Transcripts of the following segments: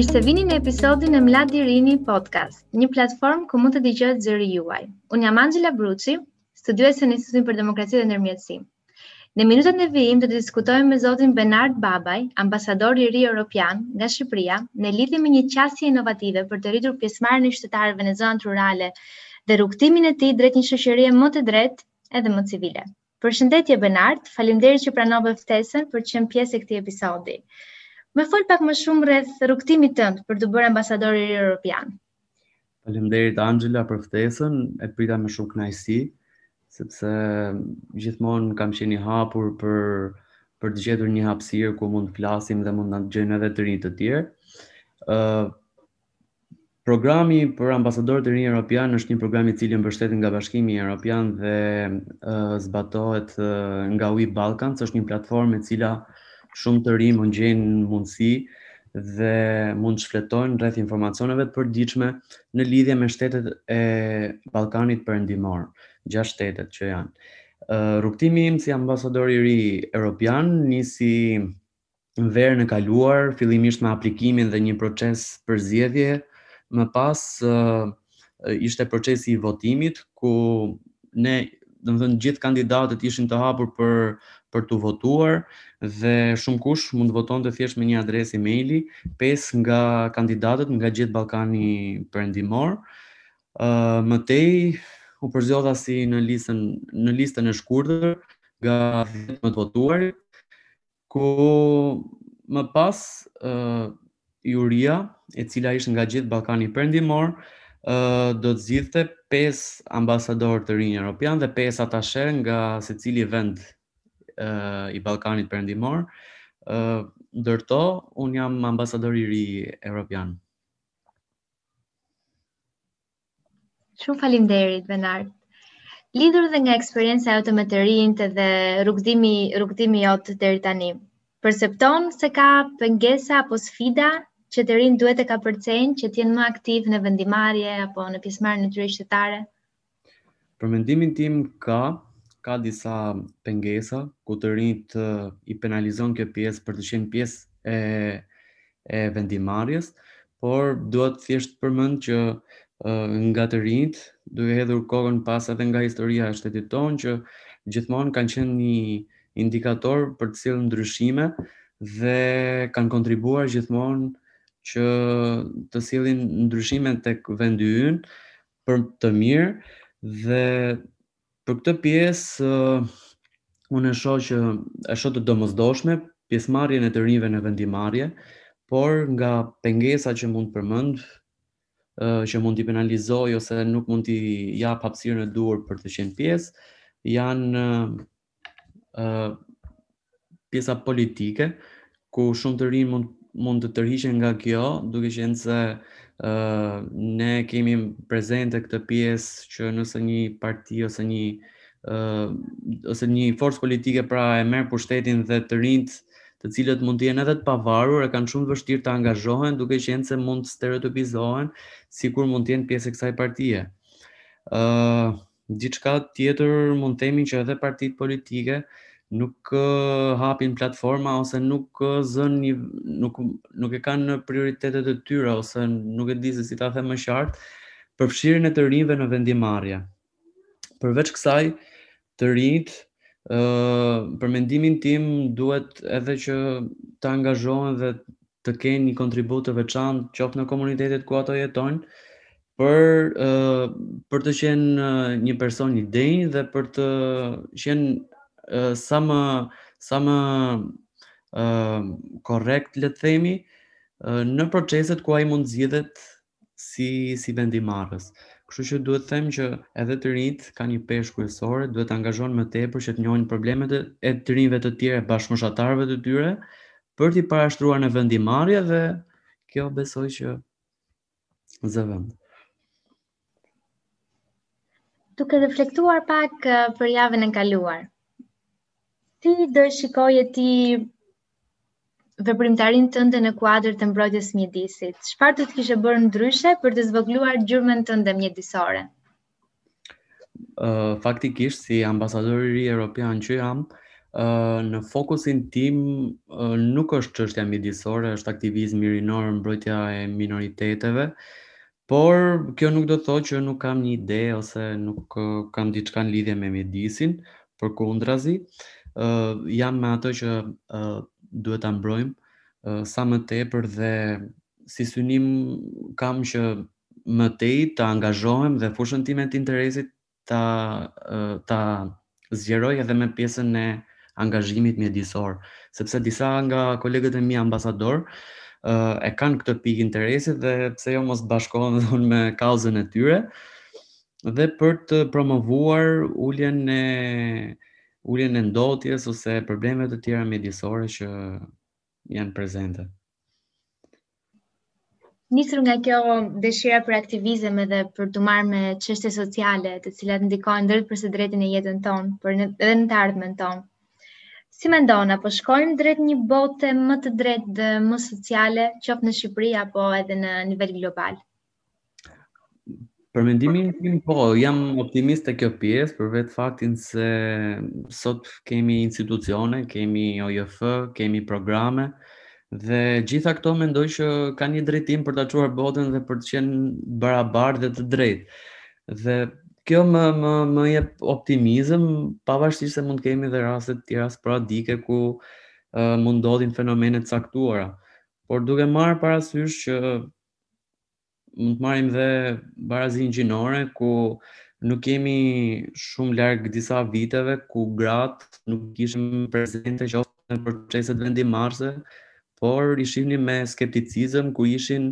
Mirë se vini në episodin e Mladi Rini Podcast, një platformë ku mund të dëgjohet zëri juaj. Unë jam Anxhela Bruci, studiuese në Institutin për Demokraci dhe Ndërmjetësi. Në minutat e vijim do të diskutojmë me zotin Bernard Babaj, ambasador i ri evropian nga Shqipëria, në lidhje me një qasje inovative për të rritur pjesëmarrjen e qytetarëve në zonat rurale dhe rrugtimin e tij drejt një shoqërie më të drejtë edhe më civile. Përshëndetje Bernard, faleminderit që pranove ftesën për të qenë pjesë e këtij episodi. Më fol pak më shumë rreth rrugtimit tënd për të bërë ambasador i ri evropian. Faleminderit Anxhela për ftesën, e prita me shumë kënaqësi, sepse gjithmonë kam qenë i hapur për të gjetur një hapësirë ku mund të flasim dhe mund ta gjejmë edhe të rinj të tjerë. Programi për ambasadorët e rinj evropian është një program I cili mbështetet nga Bashkimi Europian dhe zbatohet nga WeBalkans, është një platformë e cila shumë të rinj mund gjejnë mundësi dhe mund të shfletojnë rreth informacioneve të përditshme në lidhje me shtetet e Ballkanit Perëndimor, 6 shtetet që janë. Rrugtimi im si ambasador I ri evropian nisi në verën e kaluar, fillimisht me aplikimin dhe një proces përzgjedhje, më pas ishte procesi I votimit ku ne domethënë gjithë kandidatët ishin të hapur për të votuar dhe shumë kush mund të votonte thjesht me një adresë emaili, 5 nga kandidatët nga gjithë Ballkani Perëndimor. Më tej u përzgjodha si në listën e shkurtër nga 10 më të votuarit, ku më pas juria, e cila ishte nga gjithë Ballkani Perëndimor, do të zgjidhte 5 ambasadorë të rinj evropian dhe 5 atashe nga secili vend I Ballkanit Perëndimor. Ndërto, unë jam ambasador I ri evropian. Shumë faleminderit, Bernard. Lidhur dhe nga eksperjenca jote me të rinjt dhe rrugtimi jot deri tani, percepton se ka pengesa apo sfida që të rinë duhet e ka përcejnë që t'jenë më aktiv në vendimarje apo në pjesëmarrje në tyre qytetare? Për mendimin tim ka disa pengesa, ku të rinjt I penalizon kjo pjesë për të qenë pjesë e vendimarjes, por duhet thjesht përmend që nga të rinjt duhet hedhur kokën pas edhe nga historia e shtetit tonë që gjithmonë kanë qenë një indikator për të cilë ndryshime dhe kanë kontribuar gjithmonë që të sillin ndryshime tek vendi ynë për të mirë dhe për këtë pjesë unë e shoh të domosdoshme pjesëmarrjen e të rinjve në vendimarrje, por nga pengesa që mund të përmend që mund t'i penalizoj ose nuk mund t'i jap hapësirën e duhur për të qenë pjesë janë pjesa politike ku shumë të rinj mund të tërhiqen nga kjo, duke qenë se ne kemi prezente këtë pjesë që nëse një parti ose një forcë politike pra e merr pushtetin dhe të rinjt, të cilët mund të jenë edhe të pavarur, e kanë shumë të vështirë të angazhohen, duke qenë se mund të stereotipizohen sikur mund të jenë pjesë e kësaj partie. Diçka tjetër mund të themi që edhe partitë politike nuk hapin platforma ose nuk e kanë prioritetet e tyre ose nuk e di se si ta them më qartë përfshirjen e të rinjve në vendimarrje. Përveç kësaj, të rinjt për mendimin tim duhet edhe që të angazhohen dhe të kenë një kontribut të veçantë qoftë në komunitetet ku ato jetojnë për të qenë një person I denjë dhe për të qenë sa më korrekt, le të themi, në proceset ku ai mund zgjidhet si vendimarrës. Kështu që duhet të them që edhe të rinjt kanë një peshë kryesore, duhet të angazhohen më tepër që të njohin problemet e të rinjve të tjerë bashkëmoshatarëve të tyre për t'i parashtruar në vendimarrje dhe kjo besoj që zë vend. Duke reflektuar pak për javën e kaluar, si do shikoje ti veprimtarinë tënde në kuadër të mbrojtjes së mjedisit? Çfarë do të kishe bërë ndryshe për të zvogëluar gjurmën tënde mjedisore? Faktikisht si ambasador I ri evropian që jam, Në fokusin tim nuk është çështja mjedisore, është aktivizmi rinor, mbrojtja e minoriteteve, por kjo nuk do të thotë që nuk kam një ide ose nuk kam diçka në lidhje me mjedisin, përkundrazi, jam me ato që duhet ta mbrojmë sa më tepër dhe si synim kam që më tej të angazhohem dhe fushën time të interesit ta zgjeroj edhe me pjesën e angazhimit mjedisor, sepse disa nga kolegët e mi ambasador e kanë këtë pikë interesi dhe pse jo mos bashkohen dhe unë me kauzën e tyre dhe për të promovuar uljen e ndotjes ose problemet të tjera mjedisore që janë prezente. Nisur nga kjo dëshira për aktivizëm edhe për të marrë me çështje sociale, të cilat ndikojnë drejt përse drejtin e jetën tonë, edhe në të ardhmen tonë. Si mendon, apo shkojmë drejt një bote më të drejtë dhe më sociale, qoftë në Shqipëri apo edhe në nivel global? Për mendimin tim, po, jam optimist te kjo pjesë, për vetë faktin se sot kemi institucione, kemi OJF, kemi programe, dhe gjitha këto mendoj që kanë një drejtim për ta çuar botën dhe për të qenë barabartë dhe të drejtë. Dhe kjo më jep optimizëm, pavarësisht se mund kemi dhe raste të tjera sporadike ku mund ndodhin fenomene të caktuara, por duke marrë parasysh që mund të marrim dhe barazinë gjinore ku nuk kemi shumë larg disa viteve ku gratë nuk ishin prezente qoftë në proceset vendimarrëse, por ishini me skepticizëm ku ishin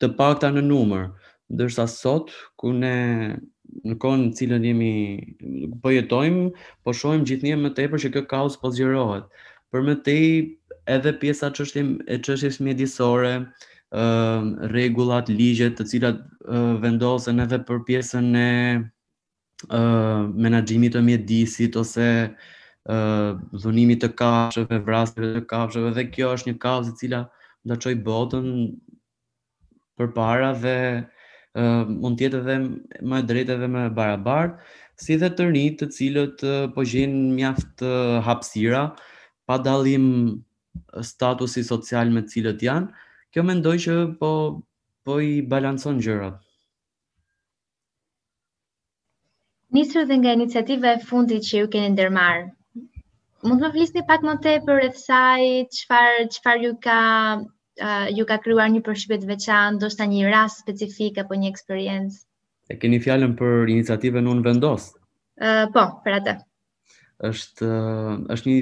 të pakta në numër, ndërsa sot ku ne në kohën në cilën jemi po jetojmë, po shohim gjithnjë më tepër që kjo kaos po zgjerohet. Për më tej edhe pjesa çështjes mjedisore, rregullat, ligjet, të cilat vendosen edhe për pjesën e menaxhimit të mjedisit ose dhunimit të kafshëve, vrasjeve të kafshëve, dhe kjo është një kauzë e cila ndaqoj botën përpara dhe mund të jetë edhe më drejtë edhe më barabart, si dhe të rinjt të cilët po gjejnë mjaft hapësira, pa dallim statusi social me të cilët janë. Kjo mendoj që po i balancon gjërat. Nisur dhe nga iniciativa e fundit që ju keni ndërmarrë, mund të më flisni pak më tepër rreth saj, çfarë ju ka krijuar një përshtypje të veçantë, ndoshta një rast specifik apo një eksperiencë? E keni fjalën për iniciativën Unë Vendos? Po, për atë. Është një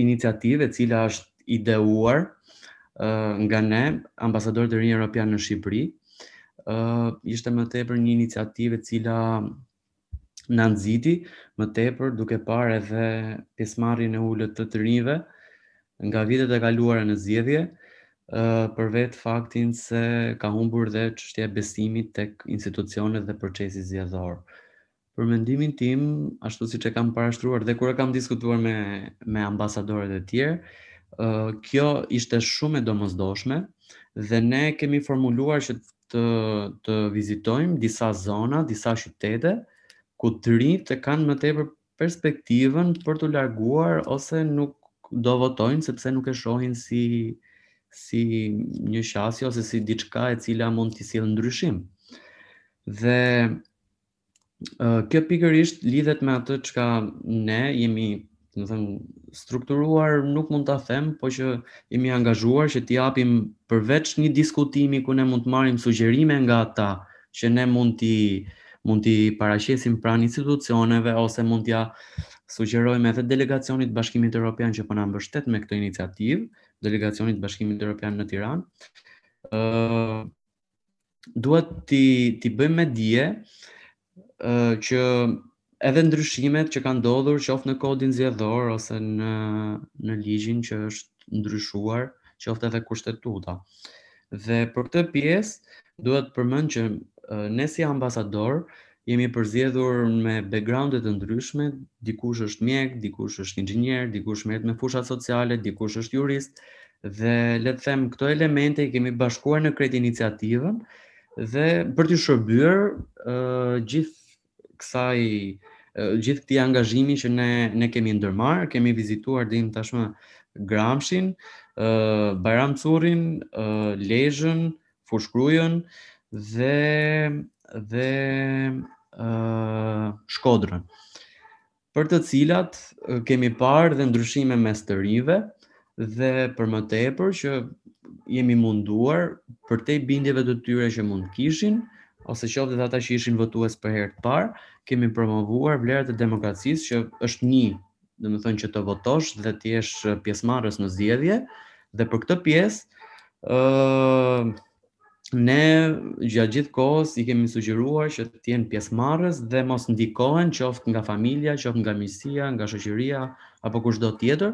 iniciativë e cila është ideuar nga ne, ambasadorët e rinj evropian në Shqipëri. Ishte më tepër një iniciativë e cila na nxiti më tepër duke parë edhe pjesëmarrjen e ulët të rinjve nga vitet e kaluara në zgjedhje, për vetë faktin se ka humbur dhe çështja e besimit tek institucionet dhe procesi zgjedhor. Për mendimin tim, ashtu siç e kam parashtruar dhe kur e kam diskutuar me ambasadorët e tjerë, kjo ishte shumë e domosdoshme dhe ne kemi formuluar që të vizitojmë disa zona, disa qytete ku të rinjt e kanë më tepër perspektivën për të larguar ose nuk do votojnë sepse nuk e shohin si një shasi ose si diçka e cila mund t'i sjellë ndryshim. Dhe kjo pikërisht lidhet me atë çka ne jemi, do të them, strukturuar, nuk mund ta them, po që jemi angazhuar që t'i japim përveç një diskutimi ku ne mund të marrim sugjerime nga ata që ne mund t'i paraqesim pranë institucioneve ose mund t'ja sugjerojmë edhe delegacionit të Bashkimit Evropian që po na mbështet me këtë iniciativë, delegacionit të Bashkimit Evropian në Tiranë. Duhet t'i bëjmë me dije që edhe ndryshimet që kanë ndodhur qoftë në kodin zgjedhor ose në ligjin që është ndryshuar, qoftë edhe kushtetuta. Dhe për këtë pjesë duhet përmend që ne si ambasador jemi përzgjedhur me backgrounde të ndryshme, dikush është mjek, dikush është inxhinier, dikush merret me fushat sociale, dikush është jurist, dhe le të them këto elemente i kemi bashkuar në këtë iniciativë dhe për të shërbyer gjithë kësaj gjithë këtij angazhimi që ne kemi ndërmarrë, kemi vizituar deri më tashmë Gramshin, Bajram Currin, Lezhën, Fushkrujën dhe Shkodrën, për të cilat kemi parë dhe ndryshime mes të rive dhe për më tepër që jemi munduar përtej bindjeve të tyre që mund kishin, ose qoftë ata që ishin votues për herë të parë, kemi promovuar vlerat e demokracisë që është një, domethënë që të votosh dhe të jesh pjesëmarrës në zgjedhje, dhe për këtë pjesë ne gjatë gjithë kohës I kemi sugjeruar që të jenë pjesëmarrës dhe mos ndikohen qoftë nga familja, qoftë nga miqësia, nga shoqëria apo kushdo tjetër,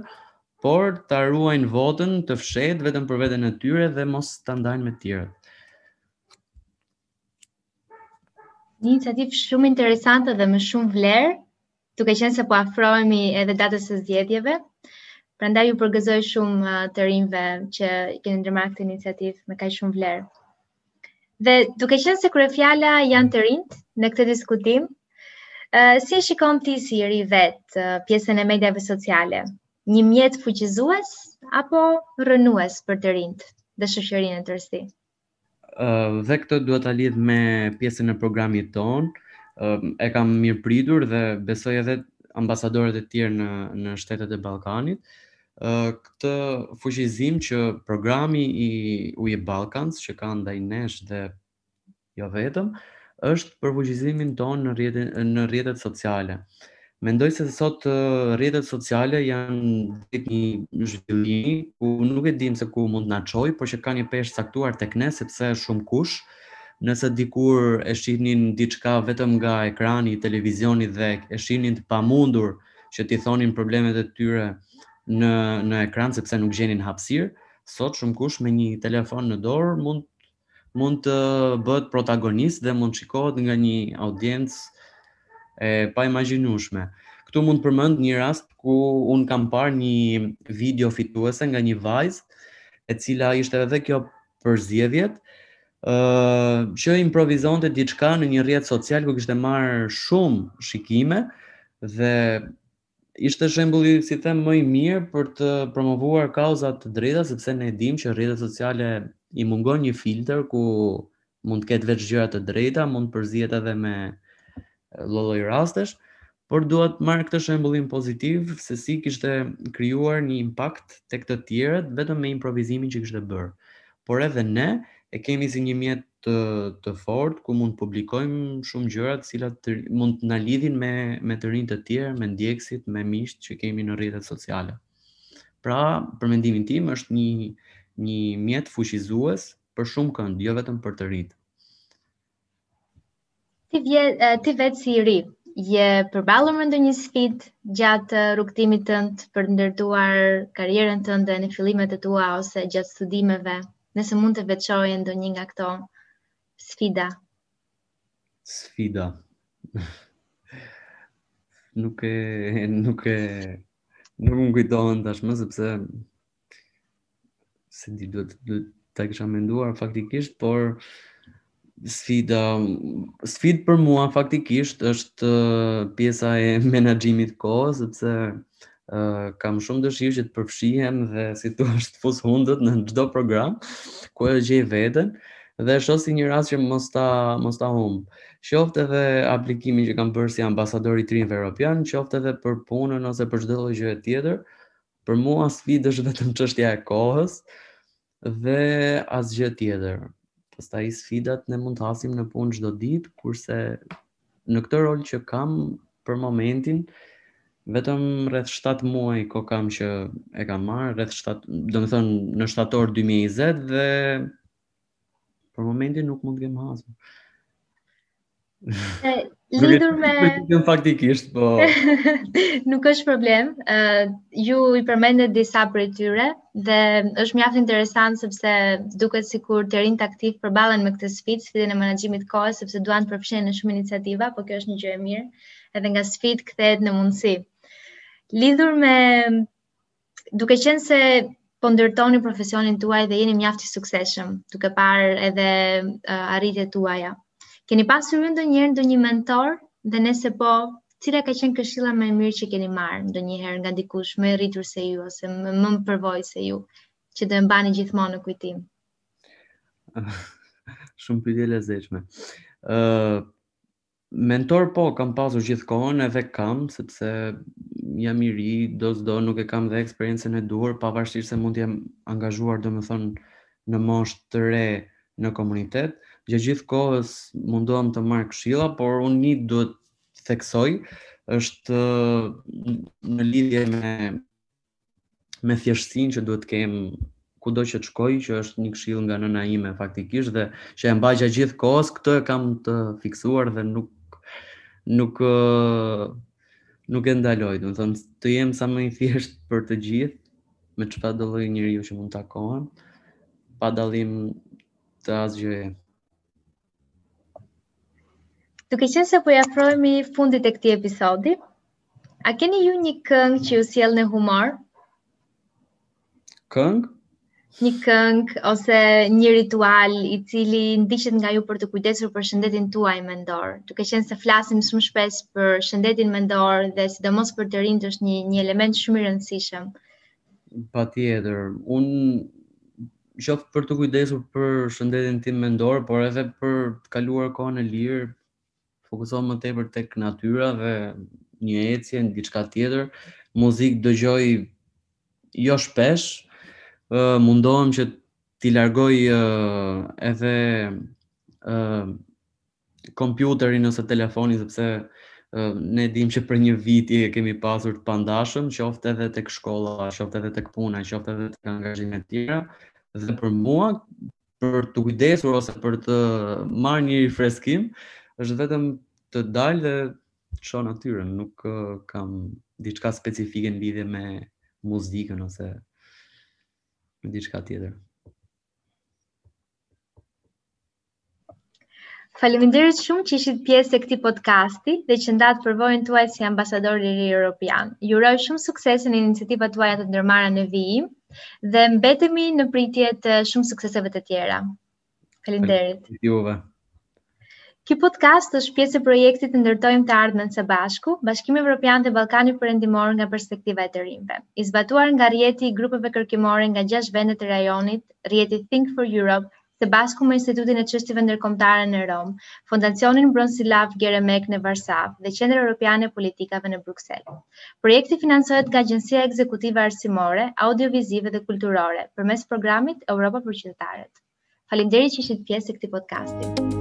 por ta ruajnë votën të fshehtë vetëm për veten e tyre dhe mos ta ndajnë me të tjerët. Një iniciativë shumë interesante dhe me shumë vlerë, duke qenë se po afrohemi edhe datës së zgjedhjeve. Prandaj ju përgëzoj shumë të rinjve që I keni ndërmarrë këtë iniciativë me kaq shumë vlerë. Dhe duke qenë se kryefjala janë të rinjt në këtë diskutim, si e shikon ti si ri vetë pjesën e mediave sociale? Një mjet fuqizues apo rënues për të rinjt dhe shoqërinë tërësi? Dhe këtë duhet ta lidh me pjesën e programit ton, e kam mirëpritur dhe besoj edhe ambasadorët e tjerë në shtetet e Ballkanit. Këtë fuqizim që programi I WeBalkans që ka ndaj nesh dhe jo vetëm është për fuqizimin ton në rrjetet sociale. Mendoj se sot rrjetet sociale janë një zhvillimi ku nuk e dim se ku mund na çojë, por që ka një peshë caktuar tek ne sepse shumë kush nëse dikur e shihnin diçka vetëm nga ekrani I televizionit dhe e shihnin të pamundur që t'i thonin problemet e tyre në ekran sepse nuk gjenin hapësirë, sot shumë kush me një telefon në dorë mund të bëhet protagonist dhe mund shikohet nga një audiencë e paimagjinueshme. Këtu mund përmend një rast ku un kam parë një video fituese nga një vajzë e cila ishte edhe kjo për zgjedhjet, që improvizonte diçka në një rrjet social ku kishte marrë shumë shikime dhe ishte shembulli, si them, më I mirë për të promovuar kauzat të drejta, sepse ne dim që rrjetet sociale I mungon një filtër ku mund të ketë veç gjëra të drejta, mund të përzihet edhe me lloj-lloj rastesh, por dua të marr këtë shembullin pozitiv se si kishte krijuar një impakt tek të tjerët vetëm me improvizimin që kishte bërë. Por edhe ne e kemi si një mjet të fortë ku mund publikojmë shumë gjëra të cilat mund të na lidhin me të rinjtë të tjerë, me ndjekësit, me miqtë që kemi në rrjetet sociale. Pra, për mendimin tim është një mjet fuqizues për shumë kënd, jo vetëm për të rinjtë. Ti vetë si ri, je përballur me ndonjë sfidë gjatë rrugtimit tënd për ndërtuar karrierën tënde në fillimet e tua ose gjatë studimeve, nëse mund të veçoje ndonjë nga këto Sfida. Nuk më kujtohen tashmë sepse se di duhet ta kisha menduar faktikisht, por sfid për mua faktikisht është pjesa e menaxhimit të kohës, sepse kam shumë dëshirë që të përfshihem dhe si thua të fus hundët në çdo program ku e gjej veten. Dhe shoh si një rast që mos ta humb. Qoftë edhe aplikimin që kam bërë si ambasador I Qendrës Evropiane, qoftë edhe për punën ose për çdo lloj gjëje tjetër, për mua sfidë është vetëm çështja e kohës dhe asgjë tjetër. Pastaj sfidat ne mund të hasim në punë çdo ditë, kurse në këtë rol që kam për momentin vetëm rreth 7 muaj ko kam që e kam marrë, rreth 7, domethënë në shtator 2020 dhe për momentin nuk mund të kem hasur. Lidhur me faktikisht, po nuk është problem. Ju I përmendet disa prej tyre dhe është mjaft interesant sepse duket sikur të rinjt aktiv përballen me këtë sfidën e menaxhimit të kohës sepse duan të përfshihen në shumë iniciativa, por kjo është një gjë e mirë, edhe nga sfidë kthehet në mundësi. Lidhur me duke qenë se po ndërtoni profesionin tuaj dhe jeni mjaft I suksesshëm, duke parë edhe arritjet tuaja. Keni pasur ndonjëherë ndonjë mentor dhe nëse po, Cila ka qenë këshilla më e mirë që keni marrë ndonjëherë nga dikush më i rritur se ju ose më përvojë se ju, që do e mbani gjithmonë në kujtim? Shumë pyetje e lezetshme. Mentor po kam pasur gjithkohon edhe kam, sepse jam I ri, do s'do nuk e kam dhe eksperiencën e duhur, pavarësisht se mund të jem angazhuar, domethënë, në moshë të re në komunitet. Gjatë gjithkohës mundohem të marr këshilla, por unë një duhet të theksoj, është në lidhje me thjeshtësinë që duhet të kem kudo që të shkoj, që është një këshillë nga nëna ime faktikisht dhe që e mbaj gjatë gjithkohës, këtë e kam të fiksuar dhe nuk e ndaloj, do të thonë, të jem sa më I thjesht për të gjithë, me çfarë do lloj njeriu që mund të takohem, pa dallim të asgjë. Duke qenë se po I afrohemi fundit të këtij episodi, a keni ju një këngë që ju sjell në humor? Këngë? Një këngë ose një ritual I cili ndiqet nga ju për të kujdesur për shëndetin tuaj mendor. Duke qenë se flasim shumë shpesh për shëndetin mendor dhe sidomos për të rinjt është një element shumë I rëndësishëm. Patjetër, unë qoftë për të kujdesur për shëndetin tim mendor, por edhe për të kaluar kohën e lirë, fokusohem më tepër tek natyra dhe një ecje, diçka tjetër. Muzikë dëgjoj jo shpesh, mundohem që t'i largoj edhe kompjuterin ose telefonin, sepse ne dim që për një vit I kemi pasur të pandashëm, qoftë edhe tek shkolla, qoftë edhe tek puna, qoftë edhe tek angazhimet tjera, dhe për mua, për të kujdesur ose për të marrë një refreskim, është vetëm të dal dhe të shoh natyrën, nuk kam diçka specifike në lidhje me muzikën ose diçka tjetër. Faleminderit shumë që ishit pjesë e këtij podcasti dhe që ndatë përvojën tuaj si ambasador I ri evropian. Ju uroj shumë sukses në iniciativat tuaja të ndërmarra në vijim dhe mbetemi në pritje të shumë sukseseve të tjera. Faleminderit. Ky podcast është pjesë e projektit të ndërtojmë të ardhmen së bashku, Bashkimi Evropian dhe Ballkani Perëndimor nga perspektiva e të rinjve. I zbatuar nga rrjeti I grupeve kërkimore nga 6 vende të rajonit, rrjeti Think for Europe, Sebastku me Institutin e Çështjeve Ndërkombëtare në Rom, Fondacionin Bronislaw Geremek në Varsavë dhe Qendrën Evropiane e Politikave në Bruksel. Projekti financohet nga Agjencia Ekzekutive Arsimore, Audiovizive dhe Kulturore, përmes programit Europa për Qytetarët. Faleminderit që ishit pjesë e këtij podcasti.